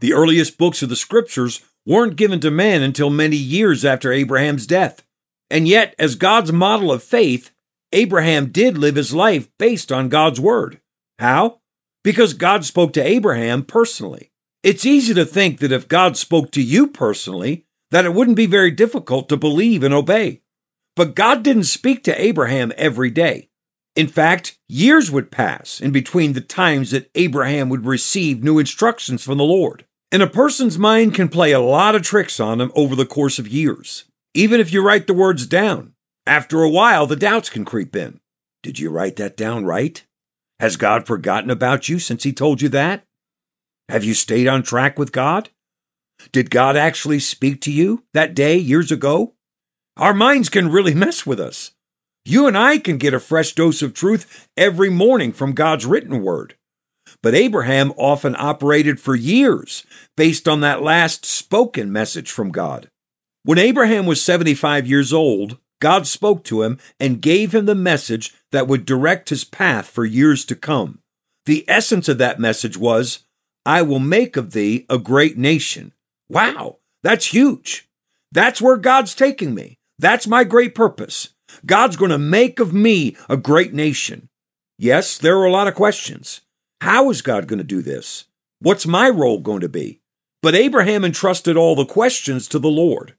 The earliest books of the Scriptures weren't given to man until many years after Abraham's death. And yet, as God's model of faith, Abraham did live his life based on God's Word. How? Because God spoke to Abraham personally. It's easy to think that if God spoke to you personally, that it wouldn't be very difficult to believe and obey. But God didn't speak to Abraham every day. In fact, years would pass in between the times that Abraham would receive new instructions from the Lord. And a person's mind can play a lot of tricks on him over the course of years. Even if you write the words down, after a while the doubts can creep in. Did you write that down right? Has God forgotten about you since He told you that? Have you stayed on track with God? Did God actually speak to you that day years ago? Our minds can really mess with us. You and I can get a fresh dose of truth every morning from God's written word. But Abraham often operated for years based on that last spoken message from God. When Abraham was 75 years old, God spoke to him and gave him the message that would direct his path for years to come. The essence of that message was, "I will make of thee a great nation." Wow, that's huge. That's where God's taking me. That's my great purpose. God's going to make of me a great nation. Yes, there are a lot of questions. How is God going to do this? What's my role going to be? But Abraham entrusted all the questions to the Lord,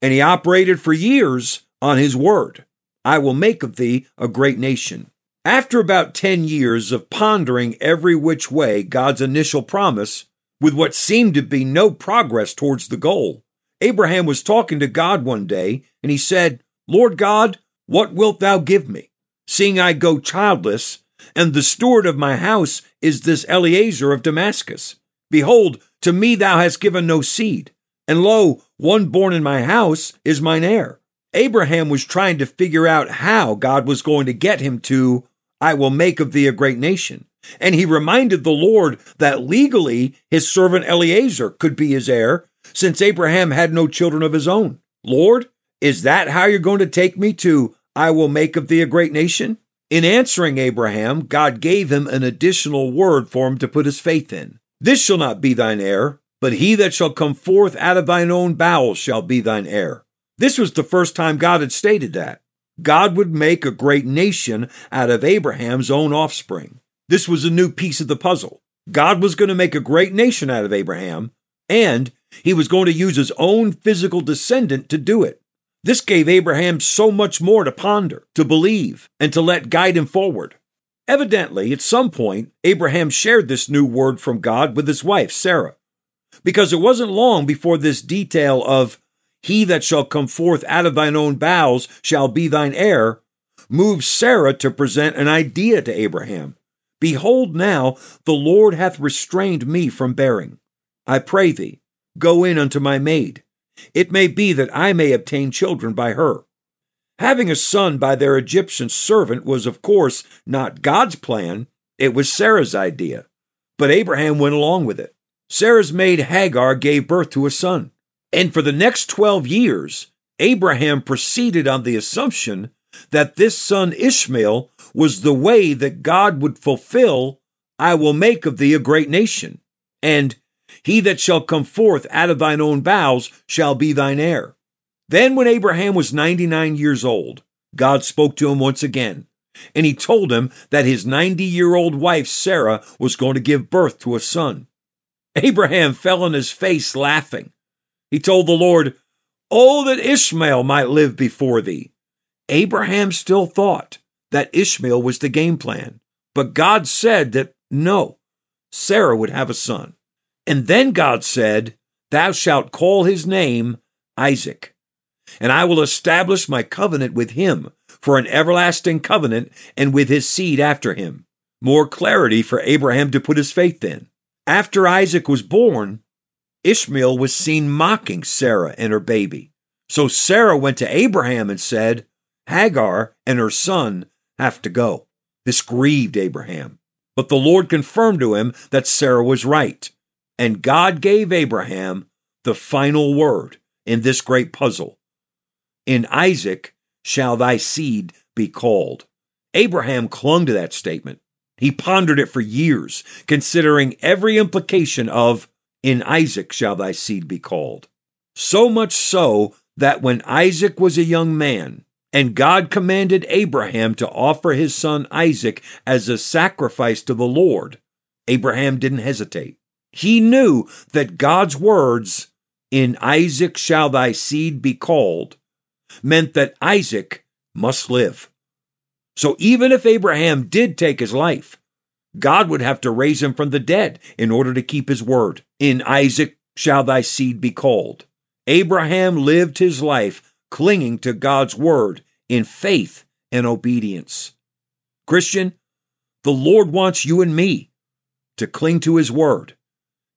and he operated for years on His word. I will make of thee a great nation. After about 10 years of pondering every which way God's initial promise, with what seemed to be no progress towards the goal, Abraham was talking to God one day, and he said, "Lord God, what wilt thou give me, seeing I go childless, and the steward of my house is this Eliezer of Damascus? Behold, to me thou hast given no seed, and lo, one born in my house is mine heir." Abraham was trying to figure out how God was going to get him to, "I will make of thee a great nation." And he reminded the Lord that legally his servant Eliezer could be his heir, since Abraham had no children of his own. "Lord, is that how you're going to take me to, I will make of thee a great nation?" In answering Abraham, God gave him an additional word for him to put his faith in. "This shall not be thine heir, but he that shall come forth out of thine own bowels shall be thine heir." This was the first time God had stated that God would make a great nation out of Abraham's own offspring. This was a new piece of the puzzle. God was going to make a great nation out of Abraham, and He was going to use his own physical descendant to do it. This gave Abraham so much more to ponder, to believe, and to let guide him forward. Evidently, at some point, Abraham shared this new word from God with his wife, Sarah, because it wasn't long before this detail of, "He that shall come forth out of thine own bowels shall be thine heir," moved Sarah to present an idea to Abraham. "Behold now, the Lord hath restrained me from bearing. I pray thee, go in unto my maid. It may be that I may obtain children by her." Having a son by their Egyptian servant was, of course, not God's plan. It was Sarah's idea. But Abraham went along with it. Sarah's maid Hagar gave birth to a son. And for the next 12 years, Abraham proceeded on the assumption that this son Ishmael was the way that God would fulfill, "I will make of thee a great nation," and "He that shall come forth out of thine own bowels shall be thine heir." Then when Abraham was 99 years old, God spoke to him once again, and He told him that his 90-year-old wife Sarah was going to give birth to a son. Abraham fell on his face laughing. He told the Lord, "Oh, that Ishmael might live before thee." Abraham still thought that Ishmael was the game plan, but God said that no, Sarah would have a son. And then God said, "Thou shalt call his name Isaac, and I will establish my covenant with him for an everlasting covenant, and with his seed after him." More clarity for Abraham to put his faith in. After Isaac was born, Ishmael was seen mocking Sarah and her baby. So Sarah went to Abraham and said, Hagar and her son have to go. This grieved Abraham. But the Lord confirmed to him that Sarah was right. And God gave Abraham the final word in this great puzzle. In Isaac shall thy seed be called. Abraham clung to that statement. He pondered it for years, considering every implication of, in Isaac shall thy seed be called. So much so that when Isaac was a young man, and God commanded Abraham to offer his son Isaac as a sacrifice to the Lord, Abraham didn't hesitate. He knew that God's words, in Isaac shall thy seed be called, meant that Isaac must live. So even if Abraham did take his life, God would have to raise him from the dead in order to keep his word. In Isaac shall thy seed be called. Abraham lived his life clinging to God's word in faith and obedience. Christian, the Lord wants you and me to cling to his word